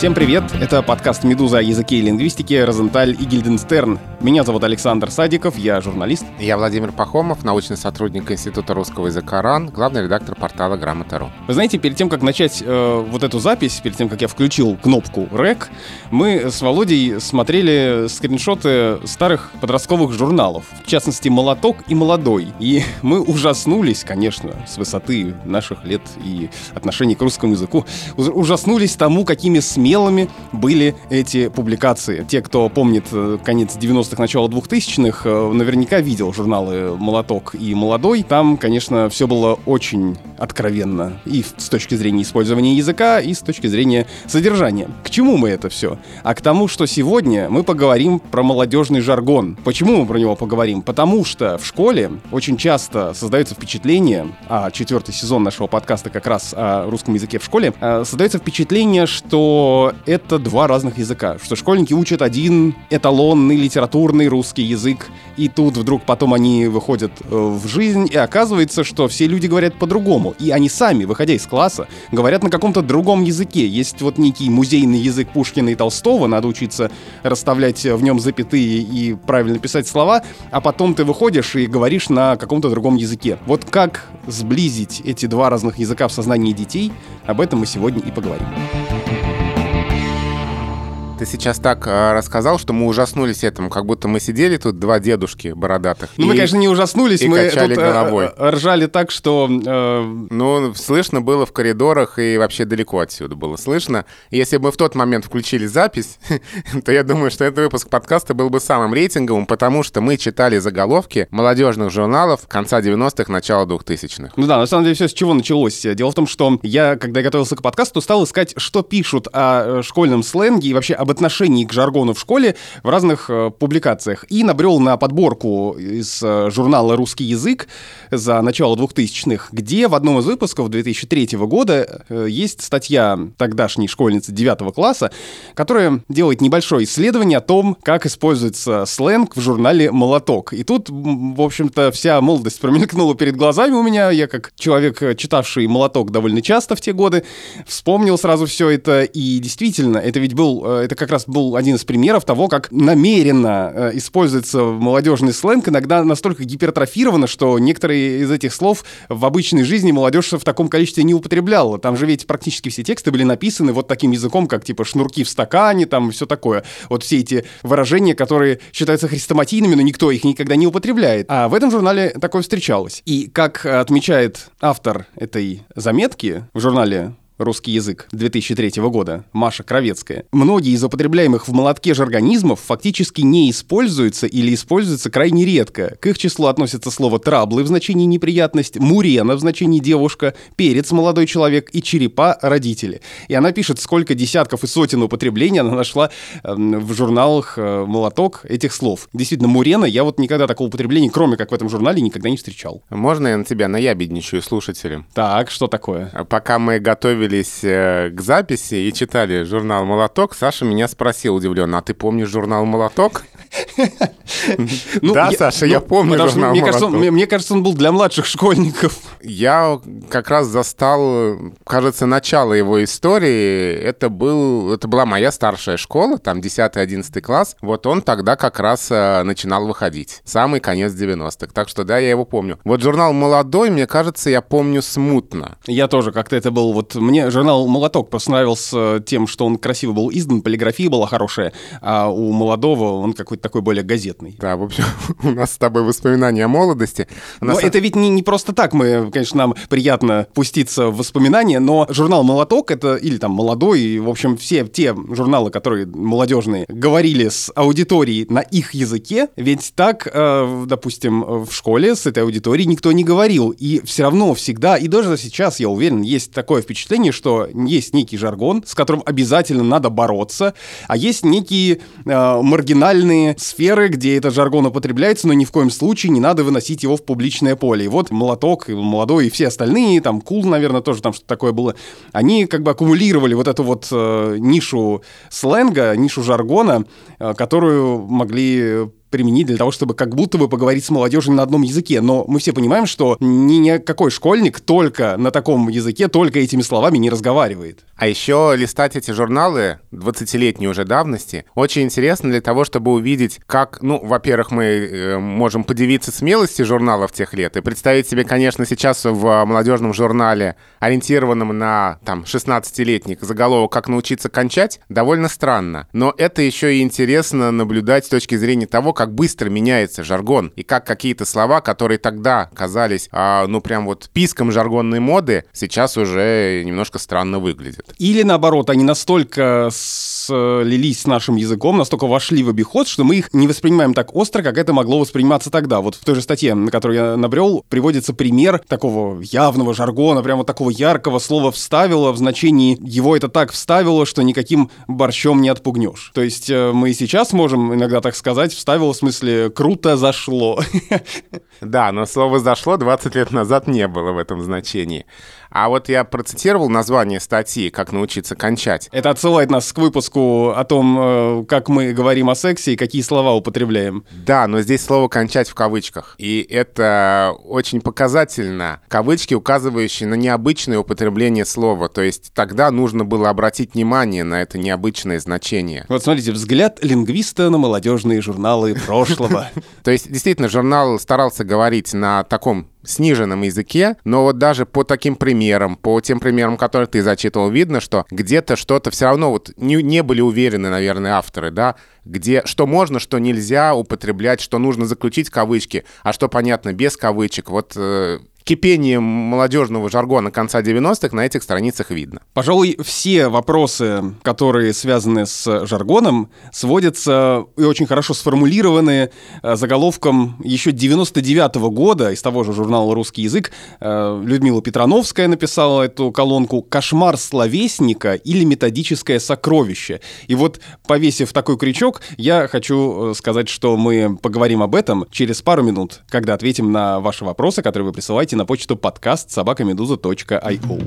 Всем привет! Это подкаст «Медуза» о языке и лингвистике «Розенталь и Гильденстерн». Меня зовут Александр Садиков, я журналист. Я Владимир Пахомов, научный сотрудник Института русского языка РАН, главный редактор портала «Грамота.ру». Вы знаете, перед тем, как начать вот эту запись, перед тем, как я включил кнопку «Рек», мы с Володей смотрели скриншоты старых подростковых журналов, в частности «Молоток» и «Молодой». И мы ужаснулись, конечно, с высоты наших лет и отношений к русскому языку, ужаснулись тому, какими смелыми были эти публикации. Те, кто помнит конец 90-х, начало 2000-х, наверняка видел журналы «Молоток» и «Молодой». Там, конечно, все было очень откровенно и с точки зрения использования языка, и с точки зрения содержания. К чему мы это все? А к тому, что сегодня мы поговорим про молодежный жаргон. Почему мы про него поговорим? Потому что в школе очень часто создается впечатление, а четвертый сезон нашего подкаста как раз о русском языке в школе, создается впечатление, что это два разных языка, что школьники учат один эталонный литературный русский язык, и тут вдруг потом они выходят в жизнь, и оказывается, что все люди говорят по-другому, и они сами, выходя из класса, говорят на каком-то другом языке. Есть вот некий музейный язык Пушкина и Толстого, надо учиться расставлять в нем запятые и правильно писать слова, а потом ты выходишь и говоришь на каком-то другом языке. Вот как сблизить эти два разных языка в сознании детей, об этом мы сегодня и поговорим. Ты сейчас так рассказал, что мы ужаснулись этому, как будто мы сидели тут, два дедушки бородатых. Ну, мы, конечно, не ужаснулись, мы качали тут головой. Ржали так, что... Ну, слышно было в коридорах, и вообще далеко отсюда было слышно. Если бы мы в тот момент включили запись, то я думаю, что этот выпуск подкаста был бы самым рейтинговым, потому что мы читали заголовки молодежных журналов конца 90-х, начала 2000-х. Ну да, на самом деле все с чего началось. Дело в том, что я, когда готовился к подкасту, стал искать, что пишут о школьном сленге и вообще об отношении к жаргону в школе в разных публикациях. И набрел на подборку из журнала «Русский язык» за начало 2000-х, где в одном из выпусков 2003 года есть статья тогдашней школьницы 9 класса, которая делает небольшое исследование о том, как используется сленг в журнале «Молоток». И тут, в общем-то, вся молодость промелькнула перед глазами у меня. Я, как человек, читавший «Молоток» довольно часто в те годы, вспомнил сразу все это. И действительно, это как раз был один из примеров того, как намеренно используется молодежный сленг, иногда настолько гипертрофировано, что некоторые из этих слов в обычной жизни молодежь в таком количестве не употребляла. Там же ведь практически все тексты были написаны вот таким языком, как типа «шнурки в стакане», там все такое. Вот все эти выражения, которые считаются хрестоматийными, но никто их никогда не употребляет. А в этом журнале такое встречалось. И как отмечает автор этой заметки в журнале «Русский язык» 2003 года, Маша Кровецкая, многие из употребляемых в «Молотке» жаргонизмов фактически не используются или используются крайне редко. К их числу относятся слово «траблы» в значении «неприятность», «мурена» в значении «девушка», «перец» — «молодой человек» и «черепа» — «родители». И она пишет, сколько десятков и сотен употреблений она нашла в журналах «Молоток» этих слов. Действительно, «мурена» я вот никогда такого употребления, кроме как в этом журнале, никогда не встречал. Можно я на тебя наябедничаю, слушателям? Так, что такое? Пока мы готовили к записи и читали журнал «Молоток», Саша меня спросил удивленно: «А ты помнишь журнал «Молоток»?» Да, Саша, я помню журнал «Молоток». Мне кажется, он был для младших школьников. Я как раз застал, кажется, начало его истории. Это была моя старшая школа, там 10-11 класс. Вот он тогда как раз начинал выходить. Самый конец 90-х. Так что да, я его помню. Вот журнал «Молодой», мне кажется, я помню смутно. Я тоже как-то это был... Мне журнал «Молоток» понравился тем, что он красиво был издан, полиграфия была хорошая, а у «Молодого» он какой-то такой более газетный. Да, в общем, у нас с тобой воспоминания о молодости. Но это ведь не просто так. Мы, конечно, нам приятно пуститься в воспоминания, но журнал «Молоток» это или там «Молодой», и, в общем, все те журналы, которые молодежные, говорили с аудиторией на их языке, ведь так, допустим, в школе с этой аудиторией никто не говорил. И все равно всегда, и даже сейчас, я уверен, есть такое впечатление, что есть некий жаргон, с которым обязательно надо бороться, а есть некие маргинальные сферы, где этот жаргон употребляется, но ни в коем случае не надо выносить его в публичное поле. И вот «Молоток», и «Молодой», и все остальные, там «Кул», наверное, тоже там что-то такое было, они как бы аккумулировали вот эту вот нишу сленга, нишу жаргона, которую могли применить для того, чтобы как будто бы поговорить с молодежью на одном языке. Но мы все понимаем, что никакой школьник только на таком языке, только этими словами не разговаривает. А еще листать эти журналы 20-летней уже давности очень интересно для того, чтобы увидеть, как, во-первых, мы можем подивиться смелости журналов тех лет и представить себе, конечно, сейчас в молодежном журнале, ориентированном на 16-летних, заголовок «Как научиться кончать» довольно странно. Но это еще и интересно наблюдать с точки зрения того, как быстро меняется жаргон, и как какие-то слова, которые тогда казались, писком жаргонной моды, сейчас уже немножко странно выглядят. Или наоборот, они настолько слились с нашим языком, настолько вошли в обиход, что мы их не воспринимаем так остро, как это могло восприниматься тогда. Вот в той же статье, на которую я набрел, приводится пример такого явного жаргона, прямо такого яркого слова «вставило» в значении «его это так вставило, что никаким борщом не отпугнешь». То есть мы сейчас можем иногда так сказать «вставило» в смысле «круто зашло». Да, но слово «зашло» 20 лет назад не было в этом значении. А вот я процитировал название статьи «Как научиться кончать». Это отсылает нас к выпуску о том, как мы говорим о сексе и какие слова употребляем. Да, но здесь слово «кончать» в кавычках. И это очень показательно. Кавычки, указывающие на необычное употребление слова. То есть тогда нужно было обратить внимание на это необычное значение. Вот смотрите, взгляд лингвиста на молодежные журналы прошлого. То есть действительно журнал старался говорить на таком сниженном языке, но вот даже по таким примерам, по тем примерам, которые ты зачитывал, видно, что где-то что-то все равно не были уверены, наверное, авторы, да, где что можно, что нельзя употреблять, что нужно заключить кавычки, а что понятно без кавычек, кипением молодежного жаргона конца 90-х на этих страницах видно. Пожалуй, все вопросы, которые связаны с жаргоном, сводятся и очень хорошо сформулированы заголовком еще 99-го года из того же журнала «Русский язык». Людмила Петрановская написала эту колонку «Кошмар словесника или методическое сокровище». И вот, повесив такой крючок, я хочу сказать, что мы поговорим об этом через пару минут, когда ответим на ваши вопросы, которые вы присылаете на почту podcast@meduza.io.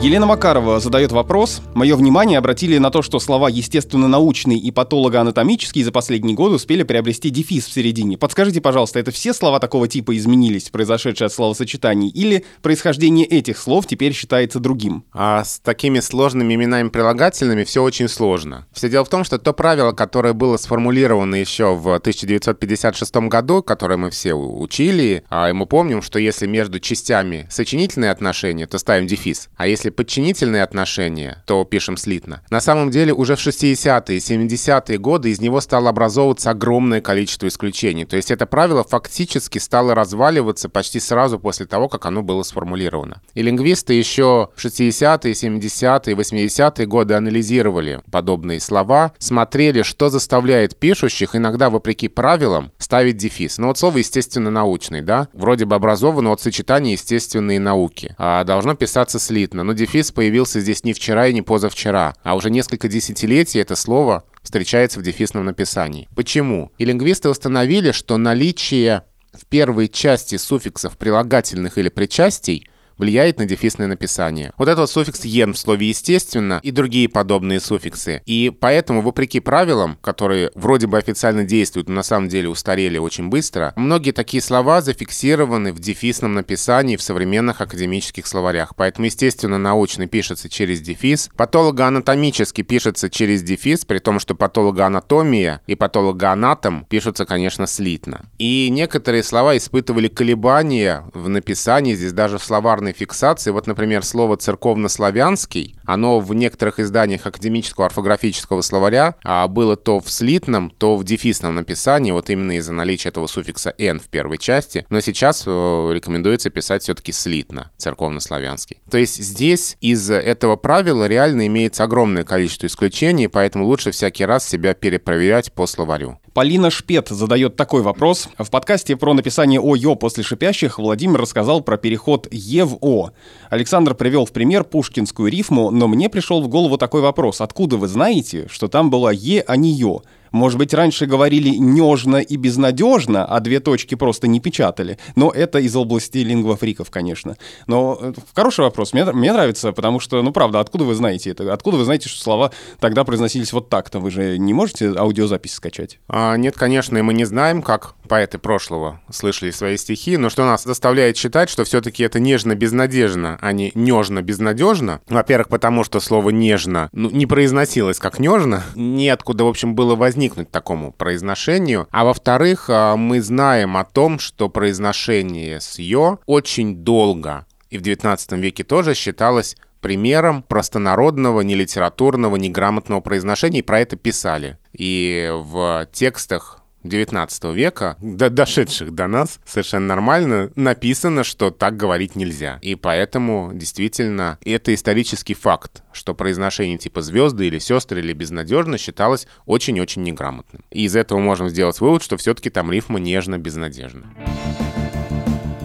Елена Макарова задает вопрос. Мое внимание обратили на то, что слова «естественно-научный» и «патологоанатомический» за последние годы успели приобрести дефис в середине. Подскажите, пожалуйста, это все слова такого типа изменились, произошедшие от словосочетаний, или происхождение этих слов теперь считается другим? А с такими сложными именами-прилагательными все очень сложно. Все дело в том, что то правило, которое было сформулировано еще в 1956 году, которое мы все учили, и мы помним, что если между частями сочинительные отношения, то ставим дефис, а если подчинительные отношения, то пишем слитно. На самом деле уже в 60-е и 70-е годы из него стало образовываться огромное количество исключений. То есть это правило фактически стало разваливаться почти сразу после того, как оно было сформулировано. И лингвисты еще в 60-е, 70-е, 80-е годы анализировали подобные слова, смотрели, что заставляет пишущих иногда, вопреки правилам, ставить дефис. Слово «естественно-научный», да, вроде бы образовано от сочетания «естественные науки», а должно писаться слитно. Но дефис появился здесь не вчера и не позавчера, а уже несколько десятилетий это слово встречается в дефисном написании. Почему? И лингвисты установили, что наличие в первой части суффиксов прилагательных или причастий влияет на дефисное написание. Вот этот суффикс «ен» в слове «естественно» и другие подобные суффиксы. И поэтому, вопреки правилам, которые вроде бы официально действуют, но на самом деле устарели очень быстро, многие такие слова зафиксированы в дефисном написании в современных академических словарях. Поэтому «естественно-научный» пишется через дефис, «патологоанатомически» пишется через дефис, при том, что «патологоанатомия» и «патологоанатом» пишутся, конечно, слитно. И некоторые слова испытывали колебания в написании, здесь даже в словарной фиксации. Вот, например, слово «церковнославянский», оно в некоторых изданиях академического орфографического словаря было то в слитном, то в дефисном написании, вот именно из-за наличия этого суффикса «н» в первой части, но сейчас рекомендуется писать все-таки слитно «церковнославянский». То есть здесь из этого правила реально имеется огромное количество исключений, поэтому лучше всякий раз себя перепроверять по словарю. Полина Шпет задает такой вопрос. В подкасте про написание «о-ё» после шипящих Владимир рассказал про переход «е» в «о». Александр привел в пример пушкинскую рифму, но мне пришел в голову такой вопрос. Откуда вы знаете, что там была «е», а не «ё»? Может быть, раньше говорили «нежно» и «безнадежно», а две точки просто не печатали. Но это из области лингвофриков, конечно. Но хороший вопрос. Мне нравится, потому что, ну, правда, откуда вы знаете это? Откуда вы знаете, что слова тогда произносились вот так-то? Вы же не можете аудиозапись скачать? Нет, конечно, и мы не знаем, как поэты прошлого слышали свои стихи, но что нас заставляет считать, что все-таки это «нежно-безнадежно», а не «нежно-безнадежно». Во-первых, потому что слово «нежно» не произносилось как «нежно». Неоткуда, в общем, было возникнуть такому произношению. А во-вторых, мы знаем о том, что произношение с «ё» очень долго и в XIX веке тоже считалось примером простонародного, нелитературного, неграмотного произношения, и про это писали. И в текстах XIX века, дошедших до нас, совершенно нормально написано, что так говорить нельзя. И поэтому, действительно, это исторический факт, что произношение типа «звезды» или «сестры» или «безнадежно» считалось очень-очень неграмотным. И из этого можно сделать вывод, что все-таки там рифма «нежно-безнадежно».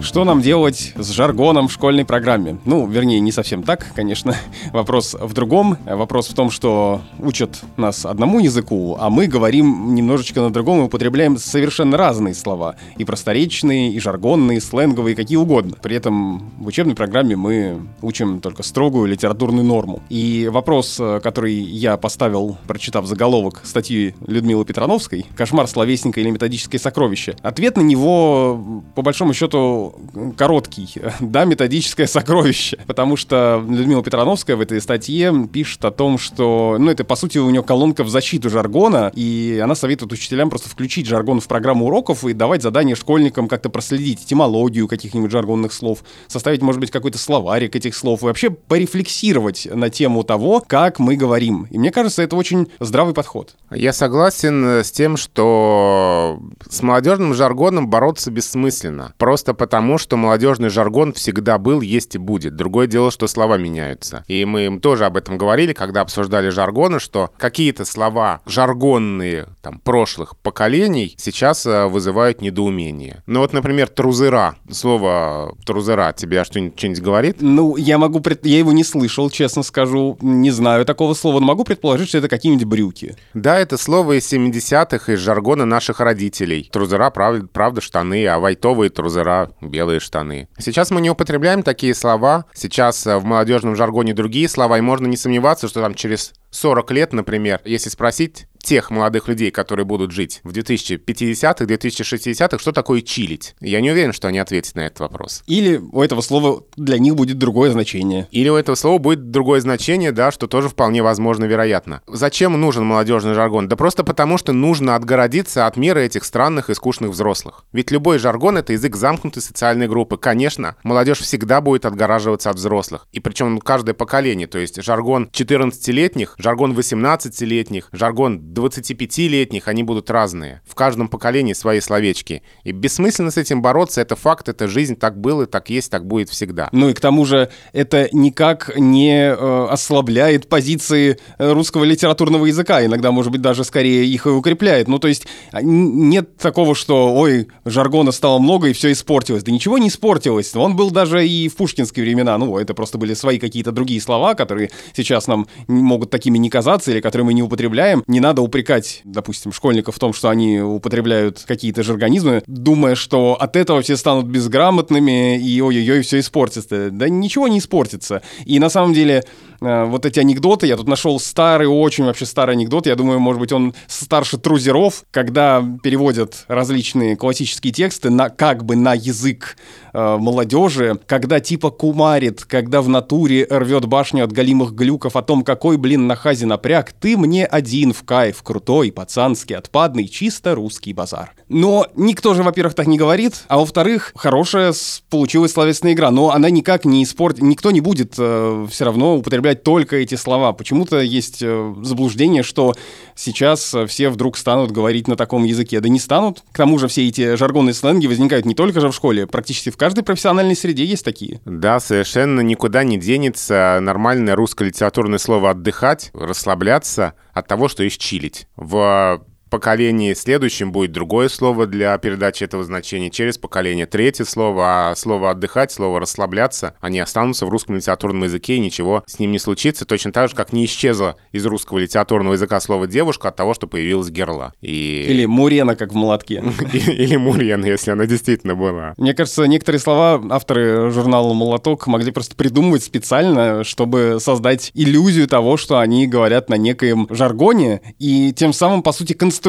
Что нам делать с жаргоном в школьной программе? Ну, вернее, не совсем так, конечно. Вопрос в другом. Вопрос в том, что учат нас одному языку, а мы говорим немножечко на другом и употребляем совершенно разные слова. И просторечные, и жаргонные, и сленговые, какие угодно. При этом в учебной программе мы учим только строгую литературную норму. И вопрос, который я поставил, прочитав заголовок статьи Людмилы Петрановской «Кошмар словесника или методическое сокровище», ответ на него, по большому счету, короткий, да, методическое сокровище, потому что Людмила Петрановская в этой статье пишет о том, что, ну, это, по сути, у нее колонка в защиту жаргона, и она советует учителям просто включить жаргон в программу уроков и давать задание школьникам как-то проследить этимологию каких-нибудь жаргонных слов, составить, может быть, какой-то словарик этих слов и вообще порефлексировать на тему того, как мы говорим. И мне кажется, это очень здравый подход. Я согласен с тем, что с молодежным жаргоном бороться бессмысленно, просто потому что молодежный жаргон всегда был, есть и будет. Другое дело, что слова меняются. И мы им тоже об этом говорили, когда обсуждали жаргоны, что какие-то слова жаргонные там прошлых поколений сейчас вызывают недоумение. Ну вот, например, трузера. Слово трузера тебе что-нибудь говорит? Ну, я его не слышал, честно скажу. Не знаю такого слова, но могу предположить, что это какие-нибудь брюки. Да, это слово из 70-х, из жаргона наших родителей. Трузера, правда, штаны, а вайтовые трузера — белые штаны. Сейчас мы не употребляем такие слова. Сейчас в молодежном жаргоне другие слова, и можно не сомневаться, что там через 40 лет, например, если спросить тех молодых людей, которые будут жить в 2050-х, 2060-х, что такое чилить? Я не уверен, что они ответят на этот вопрос. Или у этого слова для них будет другое значение. Или у этого слова будет другое значение, да, что тоже вполне возможно, вероятно. Зачем нужен молодежный жаргон? Да просто потому, что нужно отгородиться от мира этих странных и скучных взрослых. Ведь любой жаргон — это язык замкнутой социальной группы. Конечно, молодежь всегда будет отгораживаться от взрослых. И причем каждое поколение, то есть жаргон 14-летних, жаргон 18-летних, жаргон 25-летних, они будут разные. В каждом поколении свои словечки. И бессмысленно с этим бороться, это факт, это жизнь, так было, так есть, так будет всегда. Ну и к тому же это никак не ослабляет позиции русского литературного языка, иногда, может быть, даже скорее их и укрепляет. Ну то есть нет такого, что ой, жаргона стало много и все испортилось. Да ничего не испортилось, он был даже и в пушкинские времена, ну это просто были свои какие-то другие слова, которые сейчас нам могут такими не казаться или которые мы не употребляем. Не надо упрекать, допустим, школьников в том, что они употребляют какие-то жаргонизмы, думая, что от этого все станут безграмотными и ой-ой-ой, все испортится. Да ничего не испортится. И на самом деле вот эти анекдоты, я тут нашел старый, очень вообще старый анекдот, я думаю, может быть, он старше трузеров, когда переводят различные классические тексты на, как бы на язык молодежи, когда типа кумарит, когда в натуре рвет башню от голимых глюков о том, какой, блин, на хазе напряг, ты мне один в кайф, крутой, пацанский, отпадный, чисто русский базар. Но никто же, во-первых, так не говорит, а во-вторых, хорошая получилась словесная игра, но она никак не испортит, никто не будет все равно употреблять только эти слова. Почему-то есть заблуждение, что сейчас все вдруг станут говорить на таком языке. Да не станут. К тому же все эти жаргонные сленги возникают не только же в школе. Практически в каждой профессиональной среде есть такие. Да, совершенно никуда не денется нормальное русское литературное слово «отдыхать», «расслабляться» от того, что есть «чилить». В поколении следующем будет другое слово для передачи этого значения, через поколение третье слово, а слово «отдыхать», слово «расслабляться», они останутся в русском литературном языке, и ничего с ним не случится, точно так же, как не исчезло из русского литературного языка слово «девушка» от того, что появилась «герла». Или «мурена», как в «Молотке». Или «мурена», если она действительно была. Мне кажется, некоторые слова авторы журнала «Молоток» могли просто придумывать специально, чтобы создать иллюзию того, что они говорят на некоем жаргоне, и тем самым, по сути, конструировать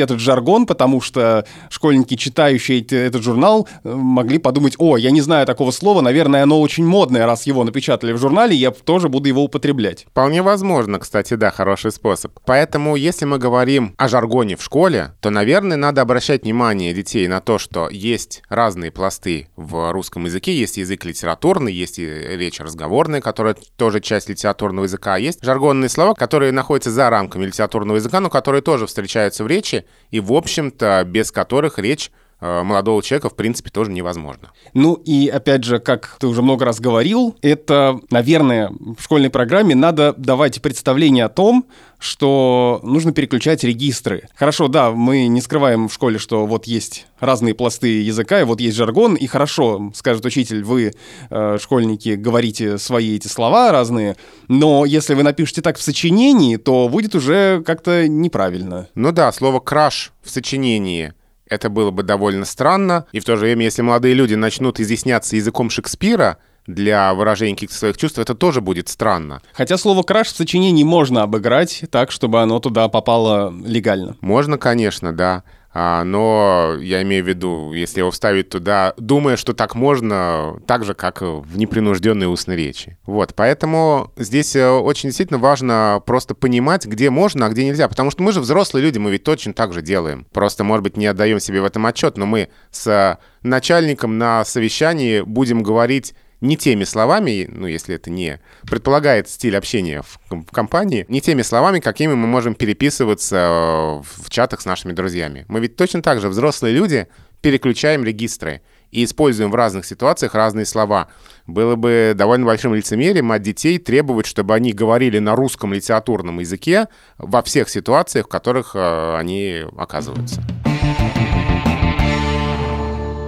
этот жаргон, потому что школьники, читающие этот журнал, могли подумать: «О, я не знаю такого слова, наверное, оно очень модное, раз его напечатали в журнале, я тоже буду его употреблять». Вполне возможно, кстати, да, хороший способ. Поэтому, если мы говорим о жаргоне в школе, то, наверное, надо обращать внимание детей на то, что есть разные пласты в русском языке, есть язык литературный, есть и речь разговорная, которая тоже часть литературного языка, а есть жаргонные слова, которые находятся за рамками литературного языка, но которые тоже встречаются в речи и, в общем-то, без которых речь молодого человека, в принципе, тоже невозможно. Ну и, опять же, как ты уже много раз говорил, это, наверное, в школьной программе надо давать представление о том, что нужно переключать регистры. Хорошо, да, мы не скрываем в школе, что вот есть разные пласты языка, и вот есть жаргон, и хорошо, скажет учитель, вы, школьники, говорите свои эти слова разные, но если вы напишете так в сочинении, то будет уже как-то неправильно. Ну да, слово «краш» в сочинении — это было бы довольно странно. И в то же время, если молодые люди начнут изъясняться языком Шекспира для выражения каких-то своих чувств, это тоже будет странно. Хотя слово «краш» в сочинении можно обыграть так, чтобы оно туда попало легально. Можно, конечно, да. Но я имею в виду, если его вставить туда, думая, что так можно, так же, как в непринужденной устной речи. Вот, поэтому здесь очень действительно важно просто понимать, где можно, а где нельзя. Потому что мы же взрослые люди, мы ведь точно так же делаем. Просто, может быть, не отдаем себе в этом отчет, но мы с начальником на совещании будем говорить не теми словами, ну, если это не предполагает стиль общения в компании, не теми словами, какими мы можем переписываться в чатах с нашими друзьями. Мы ведь точно так же, взрослые люди, переключаем регистры и используем в разных ситуациях разные слова. Было бы довольно большим лицемерием от детей требовать, чтобы они говорили на русском литературном языке во всех ситуациях, в которых они оказываются.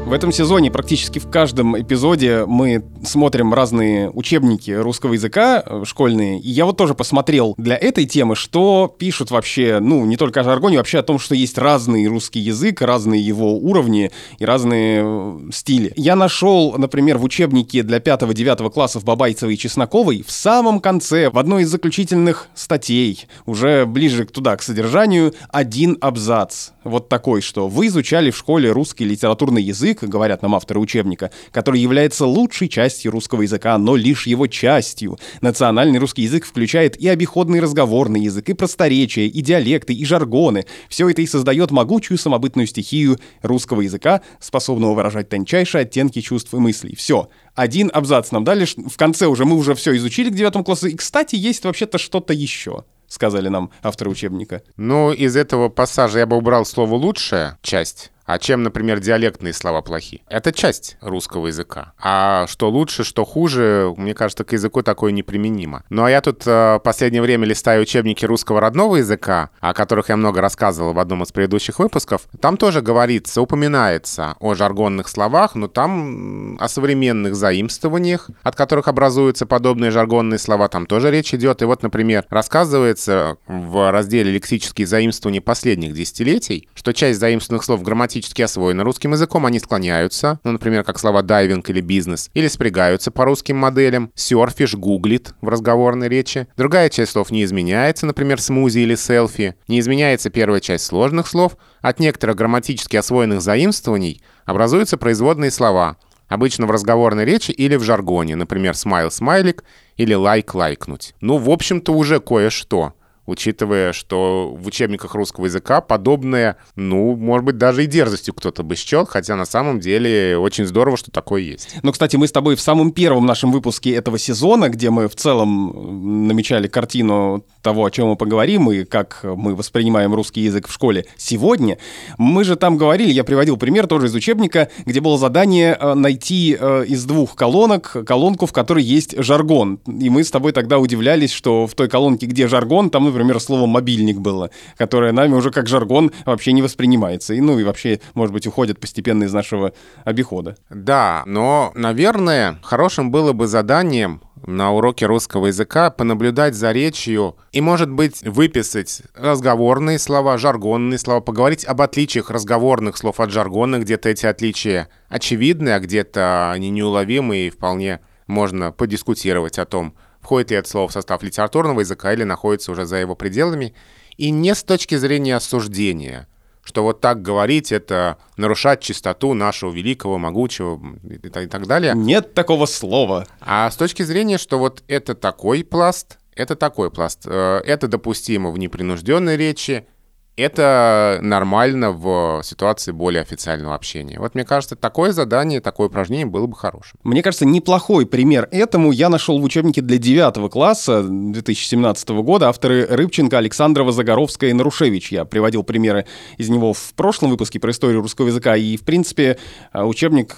В этом сезоне практически в каждом эпизоде мы смотрим разные учебники русского языка школьные, и я вот тоже посмотрел для этой темы, что пишут вообще, ну, не только о жаргоне, вообще о том, что есть разный русский язык, разные его уровни и разные стили. Я нашел, например, в учебнике для 5-9 классов Бабайцевой и Чесноковой в самом конце, в одной из заключительных статей, уже ближе туда, к содержанию, один абзац. Вот такой, что «Вы изучали в школе русский литературный язык», говорят нам авторы учебника, который является лучшей частью русского языка, но лишь его частью. Национальный русский язык включает и обиходный разговорный язык, и просторечие, и диалекты, и жаргоны. Все это и создает могучую самобытную стихию русского языка, способного выражать тончайшие оттенки чувств и мыслей. Все. Один абзац нам дали, в конце уже мы уже все изучили к 9 классу, и, кстати, есть вообще-то что-то еще, сказали нам авторы учебника. Ну, из этого пассажа я бы убрал слово «лучшая часть». А чем, например, диалектные слова плохи? Это часть русского языка. А что лучше, что хуже, мне кажется, к языку такое неприменимо. Ну а я тут в последнее время листаю учебники русского родного языка, о которых я много рассказывал в одном из предыдущих выпусков. Там тоже говорится, упоминается о жаргонных словах, но там о современных заимствованиях, от которых образуются подобные жаргонные слова. Там тоже речь идет. И вот, например, рассказывается в разделе «Лексические заимствования последних десятилетий», что часть заимствованных слов грамматически освоены русским языком, они склоняются, ну, например, как слова «дайвинг» или «бизнес», или спрягаются по русским моделям, «серфишь», «гуглит» в разговорной речи. Другая часть слов не изменяется, например, «смузи» или «селфи». Не изменяется первая часть сложных слов. От некоторых грамматически освоенных заимствований образуются производные слова, обычно в разговорной речи или в жаргоне, например, «смайл-смайлик» или «лайк-лайкнуть». Ну, в общем-то, уже кое-что, учитывая, что в учебниках русского языка подобное, ну, может быть, даже и дерзостью кто-то бы счел, хотя на самом деле очень здорово, что такое есть. Но, кстати, мы с тобой в самом первом нашем выпуске этого сезона, где мы в целом намечали картину того, о чем мы поговорим и как мы воспринимаем русский язык в школе сегодня, мы же там говорили, я приводил пример тоже из учебника, где было задание найти из двух колонок колонку, в которой есть жаргон. И мы с тобой тогда удивлялись, что в той колонке, где жаргон, там например, слово «мобильник» было, которое нами уже как жаргон вообще не воспринимается. И, ну, и вообще, может быть, уходит постепенно из нашего обихода. Да, но, наверное, хорошим было бы заданием на уроке русского языка понаблюдать за речью и, может быть, выписать разговорные слова, жаргонные слова, поговорить об отличиях разговорных слов от жаргонных, где-то эти отличия очевидны, а где-то они неуловимы, и вполне можно подискутировать о том, входит ли это слово в состав литературного языка или находится уже за его пределами, и не с точки зрения осуждения, что вот так говорить — это нарушать чистоту нашего великого, могучего и так далее. Нет такого слова. А с точки зрения, что вот это такой пласт, это такой пласт. Это допустимо в непринужденной речи, это нормально в ситуации более официального общения. Вот, мне кажется, такое задание, такое упражнение было бы хорошим. Мне кажется, неплохой пример этому я нашел в учебнике для 9 класса 2017 года. Авторы Рыбченко, Александрова, Загоровская и Нарушевич. Я приводил примеры из него в прошлом выпуске про историю русского языка. И, в принципе, учебник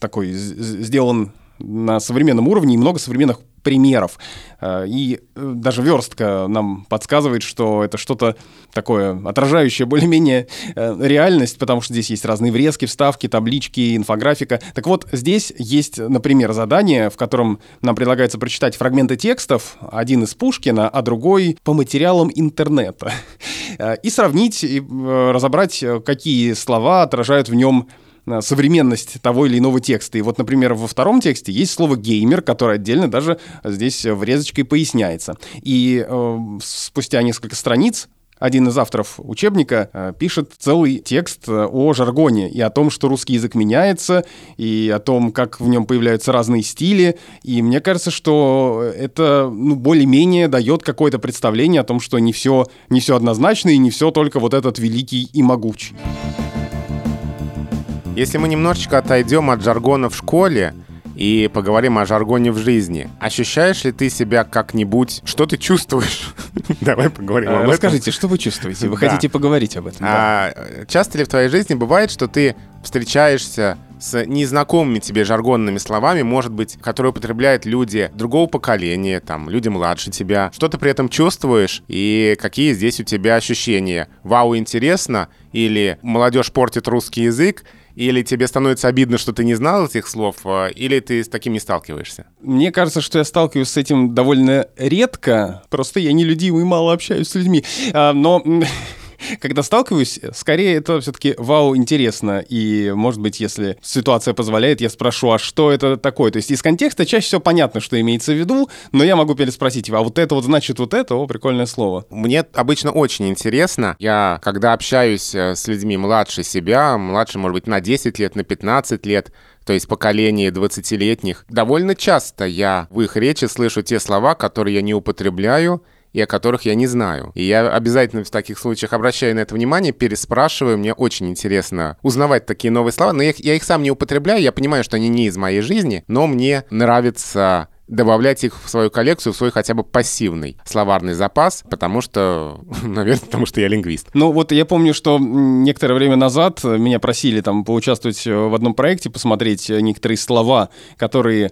такой сделан на современном уровне и много современных примеров. И даже верстка нам подсказывает, что это что-то такое, отражающее более-менее реальность, потому что здесь есть разные врезки, вставки, таблички, инфографика. Так вот, здесь есть, например, задание, в котором нам предлагается прочитать фрагменты текстов, один из Пушкина, а другой по материалам интернета, и сравнить, и разобрать, какие слова отражают в нем современность того или иного текста. И вот, например, во втором тексте есть слово «геймер», которое отдельно даже здесь врезочкой поясняется. И спустя несколько страниц один из авторов учебника пишет целый текст о жаргоне и о том, что русский язык меняется, и о том, как в нем появляются разные стили. И мне кажется, что это более-менее дает какое-то представление о том, что не все однозначно и не все только вот этот великий и могучий. Если мы немножечко отойдем от жаргона в школе и поговорим о жаргоне в жизни, ощущаешь ли ты себя как-нибудь? Что ты чувствуешь? Давай поговорим об этом. Расскажите, что вы чувствуете? Вы хотите поговорить об этом? Часто ли в твоей жизни бывает, что ты встречаешься с незнакомыми тебе жаргонными словами, может быть, которые употребляют люди другого поколения, там, люди младше тебя? Что ты при этом чувствуешь и какие здесь у тебя ощущения? Вау, интересно? Или молодежь портит русский язык? Или тебе становится обидно, что ты не знал этих слов, или ты с таким не сталкиваешься? Мне кажется, что я сталкиваюсь с этим довольно редко. Просто я нелюдимый, мало общаюсь с людьми. Но когда сталкиваюсь, скорее это все-таки вау, интересно. И, может быть, если ситуация позволяет, я спрошу, а что это такое? То есть из контекста чаще всего понятно, что имеется в виду, но я могу переспросить, а вот это вот значит вот это, о, прикольное слово. Мне обычно очень интересно. Я, когда общаюсь с людьми младше себя, младше, может быть, на 10 лет, на 15 лет, то есть поколение 20-летних, довольно часто я в их речи слышу те слова, которые я не употребляю, и о которых я не знаю. И я обязательно в таких случаях обращаю на это внимание, переспрашиваю. Мне очень интересно узнавать такие новые слова. Но я их сам не употребляю, я понимаю, что они не из моей жизни, но мне нравится добавлять их в свою коллекцию, в свой хотя бы пассивный словарный запас, потому что, наверное, я лингвист. Ну вот я помню, что некоторое время назад меня просили там поучаствовать в одном проекте, посмотреть некоторые слова, которые,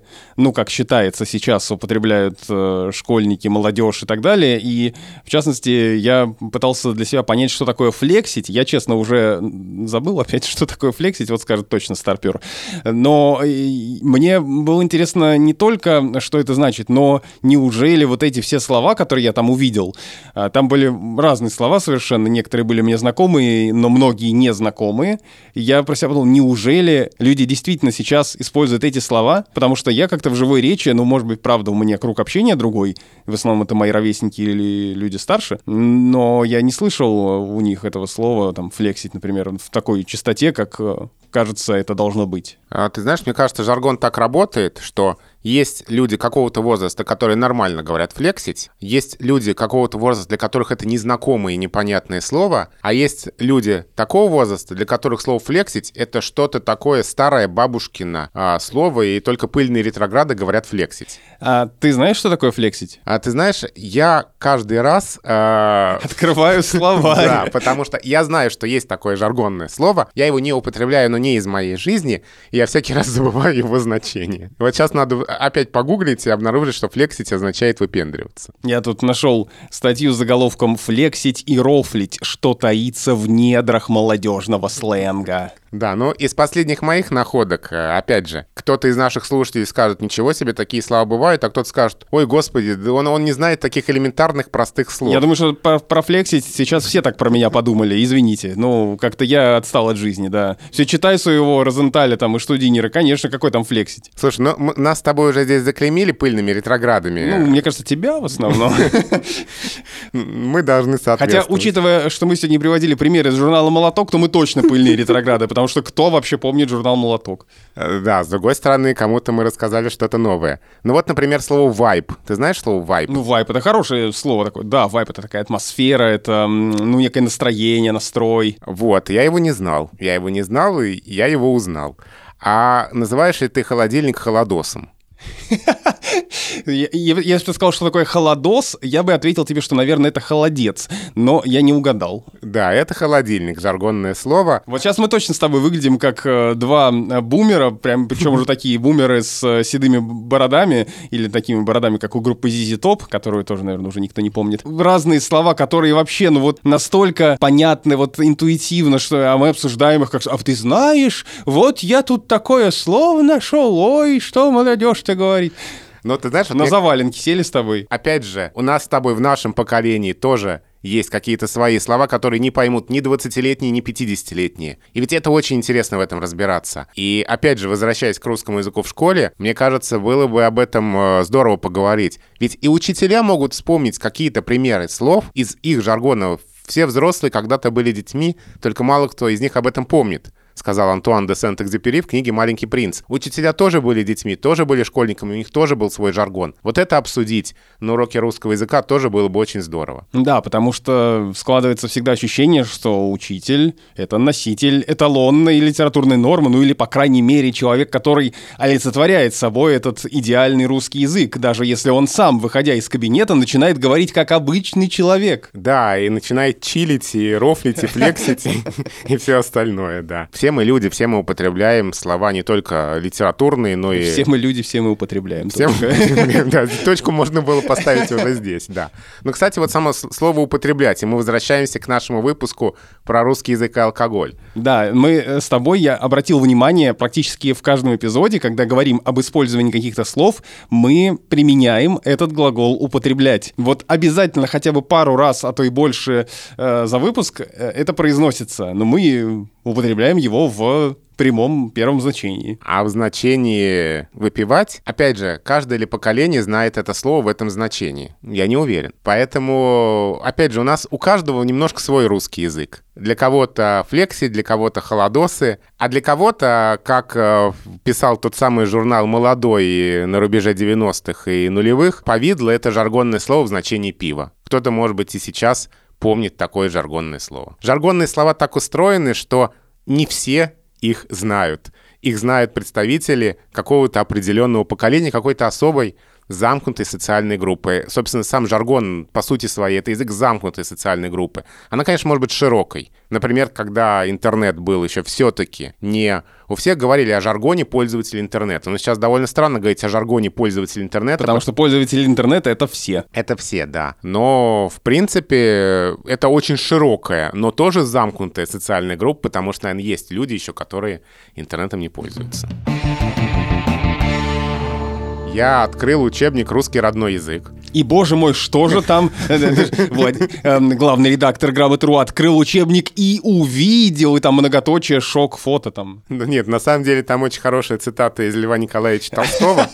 как считается сейчас, употребляют школьники, молодежь и так далее. И, в частности, я пытался для себя понять, что такое флексить. Я, честно, уже забыл опять, что такое флексить, вот скажет точно старпер. Но мне было интересно не только, что это значит, но неужели вот эти все слова, которые я там увидел, там были разные слова совершенно, некоторые были мне знакомые, но многие незнакомые. Я про себя подумал, неужели люди действительно сейчас используют эти слова? Потому что я как-то в живой речи, может быть, правда, у меня круг общения другой, в основном это мои ровесники или люди старше, но я не слышал у них этого слова, там, флексить, например, в такой частоте, как, кажется, это должно быть. Ты знаешь, мне кажется, жаргон так работает, что есть люди какого-то возраста, которые нормально говорят «флексить», есть люди какого-то возраста, для которых это незнакомые и непонятные слова, а есть люди такого возраста, для которых слово «флексить» — это что-то такое старое бабушкино слово, и только пыльные ретрограды говорят «флексить». А ты знаешь, что такое «флексить»? Ты знаешь, я каждый раз открываю словарь. Да, потому что я знаю, что есть такое жаргонное слово, я его не употребляю, но не из моей жизни, и я всякий раз забываю его значение. Вот сейчас надо опять погуглите и обнаружите, что флексить означает выпендриваться. Я тут нашел статью с заголовком «Флексить и рофлить. Что таится в недрах молодежного сленга». Да, ну из последних моих находок, опять же, кто-то из наших слушателей скажет: ничего себе, такие слова бывают, а кто-то скажет: ой, господи, он не знает таких элементарных простых слов. Я думаю, что про флексить сейчас все так про меня подумали, извините, ну как-то я отстал от жизни, да. Все читаю своего Розенталя там и Штудинера, конечно, какой там флексить. Слушай, ну нас с тобой уже здесь заклеймили пыльными ретроградами. Ну, мне кажется, тебя в основном. Мы должны соответствовать. Хотя, учитывая, что мы сегодня приводили примеры из журнала «Молоток», то мы точно пыльные ретрограды, потому что кто вообще помнит журнал «Молоток»? Да, с другой стороны, кому-то мы рассказали что-то новое. Ну вот, например, слово «вайб». Ты знаешь слово «вайб»? Ну, «вайб» — это хорошее слово такое. Да, «вайб» — это такая атмосфера, это, ну, некое настроение, настрой. Вот, я его не знал, и я его узнал. А называешь ли ты холодильник холодосом? Если бы ты сказал, что такое холодос, я бы ответил тебе, что, наверное, это холодец. Но я не угадал. Да, это холодильник, жаргонное слово. Вот сейчас мы точно с тобой выглядим как два бумера, причем уже такие бумеры с седыми бородами, или такими бородами, как у группы ZZ Top, которую тоже, наверное, уже никто не помнит. Разные слова, которые вообще, ну вот, настолько понятны, вот, интуитивно, что мы обсуждаем их как: а ты знаешь, вот я тут такое слово нашел, ой, что молодежь ты говорит. Но ты знаешь, на заваленке сели с тобой. Опять же, у нас с тобой в нашем поколении тоже есть какие-то свои слова, которые не поймут ни 20-летние, ни 50-летние. И ведь это очень интересно в этом разбираться. И опять же, возвращаясь к русскому языку в школе, мне кажется, было бы об этом здорово поговорить. Ведь и учителя могут вспомнить какие-то примеры слов из их жаргонов. Все взрослые когда-то были детьми, только мало кто из них об этом помнит, сказал Антуан де Сент-Экзюпери в книге «Маленький принц». Учителя тоже были детьми, тоже были школьниками, у них тоже был свой жаргон. Вот это обсудить на уроке русского языка тоже было бы очень здорово. Да, потому что складывается всегда ощущение, что учитель — это носитель эталонной литературной нормы, ну или, по крайней мере, человек, который олицетворяет собой этот идеальный русский язык, даже если он сам, выходя из кабинета, начинает говорить как обычный человек. Да, и начинает чилить, и рофлить, и флексить, и все остальное, да. Все мы люди, все мы употребляем слова не только литературные, но и... Все мы люди, все мы употребляем. Точку можно было поставить уже здесь, да. Ну, кстати, вот само слово «употреблять», и мы возвращаемся к нашему выпуску про русский язык и алкоголь. Да, мы с тобой, я обратил внимание, практически в каждом эпизоде, когда говорим об использовании каких-то слов, мы применяем этот глагол «употреблять». Вот обязательно хотя бы пару раз, а то и больше за выпуск это произносится, но мы употребляем его в прямом первом значении. А в значении «выпивать», опять же, каждое ли поколение знает это слово в этом значении? Я не уверен. Поэтому, опять же, у каждого немножко свой русский язык. Для кого-то флекси, для кого-то холодосы, а для кого-то, как писал тот самый журнал «Молодой» на рубеже 90-х и нулевых, повидло — это жаргонное слово в значении пива. Кто-то, может быть, и сейчас помнит такое жаргонное слово. Жаргонные слова так устроены, что не все их знают. Их знают представители какого-то определенного поколения, какой-то особой замкнутой социальной группы. Собственно, сам жаргон, по сути своей, это язык замкнутой социальной группы. Она, конечно, может быть широкой. Например, когда интернет был еще все-таки не... У всех говорили о жаргоне пользователей интернета. Но сейчас довольно странно говорить о жаргоне пользователей интернета. Потому что пользователи интернета — это все. Это все, да. Но, в принципе, это очень широкая, но тоже замкнутая социальная группа, потому что, наверное, есть люди еще, которые интернетом не пользуются. Я открыл учебник «Русский родной язык». И, боже мой, что же там? Главный редактор Грамота.ру открыл учебник и увидел, и там многоточие, шок, фото там. Нет, на самом деле там очень хорошая цитата из Льва Николаевича Толстого.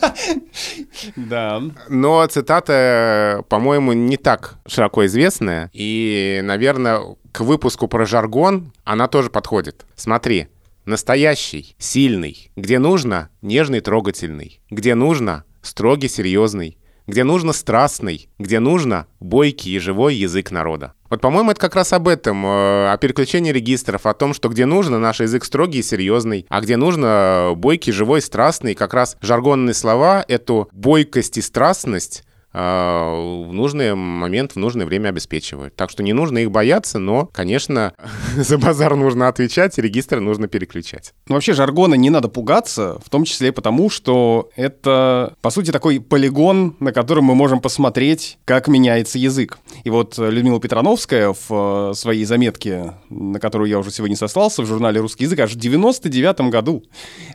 Да. Но цитата, по-моему, не так широко известная. И, наверное, к выпуску про жаргон она тоже подходит. Смотри. Настоящий, сильный, где нужно — нежный, трогательный, где нужно — строгий, серьезный, где нужно — страстный, где нужно — бойкий и живой язык народа. Вот, по-моему, это как раз об этом, о переключении регистров, о том, что где нужно — наш язык строгий и серьезный, а где нужно — бойкий, живой, страстный. Как раз жаргонные слова эту бойкость и страстность в нужный момент, в нужное время обеспечивают. Так что не нужно их бояться, но, конечно, за базар нужно отвечать, регистры нужно переключать. Ну, вообще жаргона не надо пугаться, в том числе и потому, что это, по сути, такой полигон, на котором мы можем посмотреть, как меняется язык. И вот Людмила Петрановская в своей заметке, на которую я уже сегодня сослался, в журнале «Русский язык» аж в 99-м году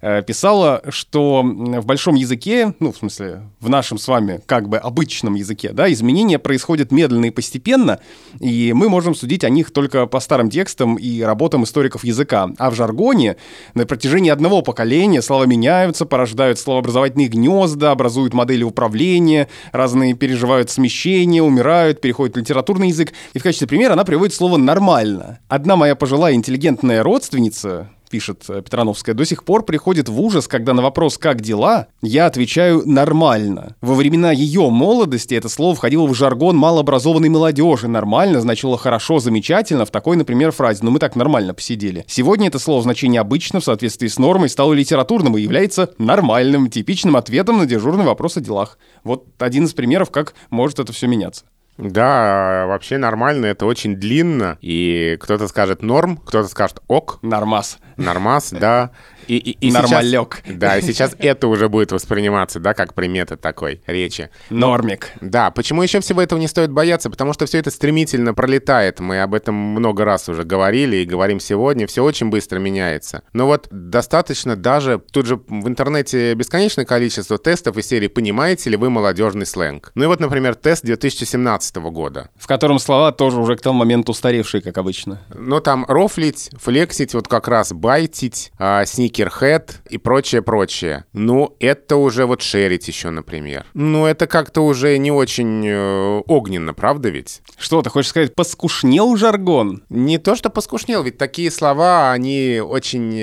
писала, что в большом языке, ну, в смысле, в нашем с вами как бы обычном языке, да, изменения происходят медленно и постепенно, и мы можем судить о них только по старым текстам и работам историков языка. А в жаргоне на протяжении одного поколения слова меняются, порождают словообразовательные гнезда, образуют модели управления, разные переживают смещение, умирают, переходят в литературный язык. И в качестве примера она приводит слово «нормально». Одна моя пожилая интеллигентная родственница, пишет Петрановская, до сих пор приходит в ужас, когда на вопрос «как дела?» я отвечаю «нормально». Во времена ее молодости это слово входило в жаргон малообразованной молодежи. «Нормально» значило «хорошо», «замечательно» в такой, например, фразе «ну мы так нормально посидели». Сегодня это слово в значении «обычно» в соответствии с нормой стало литературным и является нормальным, типичным ответом на дежурный вопрос о делах. Вот один из примеров, как может это все меняться. Да, вообще нормально, это очень длинно, и кто-то скажет норм, кто-то скажет ок. Нормас. Нормас, да. И нормалек. Сейчас, да, и сейчас это уже будет восприниматься, да, как примета такой речи. Нормик. Да, почему еще всего этого не стоит бояться? Потому что все это стремительно пролетает. Мы об этом много раз уже говорили и говорим сегодня. Все очень быстро меняется. Но вот достаточно даже... Тут же в интернете бесконечное количество тестов из серии «Понимаете ли вы молодежный сленг?». Ну и вот, например, тест 2017 года. В котором слова тоже уже к тому моменту устаревшие, как обычно. Ну там рофлить, флексить, вот как раз байтить, сникерить, Кирхэт и прочее-прочее. Ну, это уже вот шерить еще, например. Ну, это как-то уже не очень огненно, правда ведь? Что, ты хочешь сказать, поскушнел жаргон? Не то, что поскушнел, ведь такие слова, они очень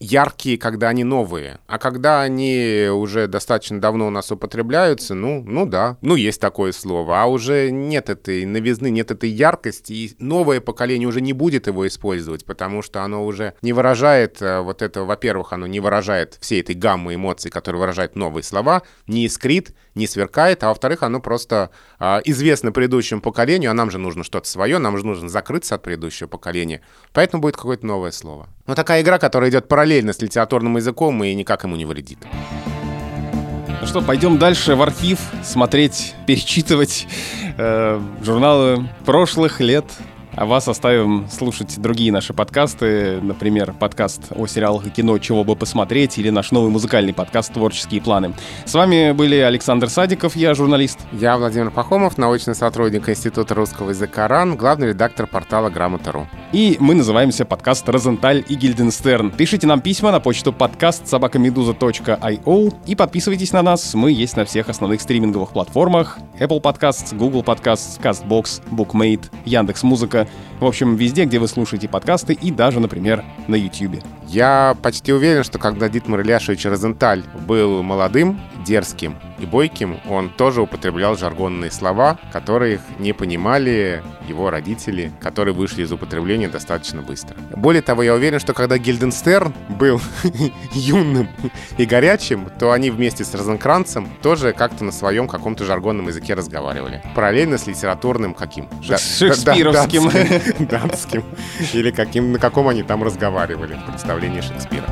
яркие, когда они новые. А когда они уже достаточно давно у нас употребляются, ну да, ну есть такое слово. А уже нет этой новизны, нет этой яркости, и новое поколение уже не будет его использовать, потому что оно уже не выражает вот этого. Во-первых, оно не выражает всей этой гаммы эмоций, которые выражают новые слова, не искрит, не сверкает, а во-вторых, оно просто известно предыдущему поколению, а нам же нужно что-то свое, нам же нужно закрыться от предыдущего поколения, поэтому будет какое-то новое слово. Но такая игра, которая идет параллельно с литературным языком и никак ему не вредит. Ну что, пойдем дальше в архив, смотреть, перечитывать журналы прошлых лет. А вас оставим слушать другие наши подкасты, например, подкаст о сериалах и кино «Чего бы посмотреть» или наш новый музыкальный подкаст «Творческие планы». С вами были Александр Садиков, я журналист. Я Владимир Пахомов, научный сотрудник Института русского языка РАН, главный редактор портала «Грамота.ру». И мы называемся подкаст «Розенталь и Гильденстерн». Пишите нам письма на почту podcast@meduza.io и подписывайтесь на нас. Мы есть на всех основных стриминговых платформах: Apple Podcasts, Google Podcasts, Castbox, Bookmate, Яндекс.Музыка. В общем, везде, где вы слушаете подкасты и даже, например, на Ютьюбе. Я почти уверен, что когда Дитмар Эльяшевич Розенталь был молодым, дерзким и бойким, он тоже употреблял жаргонные слова, которых не понимали его родители, которые вышли из употребления достаточно быстро. Более того, я уверен, что когда Гильденстерн был юным и горячим, то они вместе с Розенкранцем тоже как-то на своем каком-то жаргонном языке разговаривали. Параллельно с литературным каким? Шекспировским. Датским. Или на каком они там разговаривали в представлении Шекспира.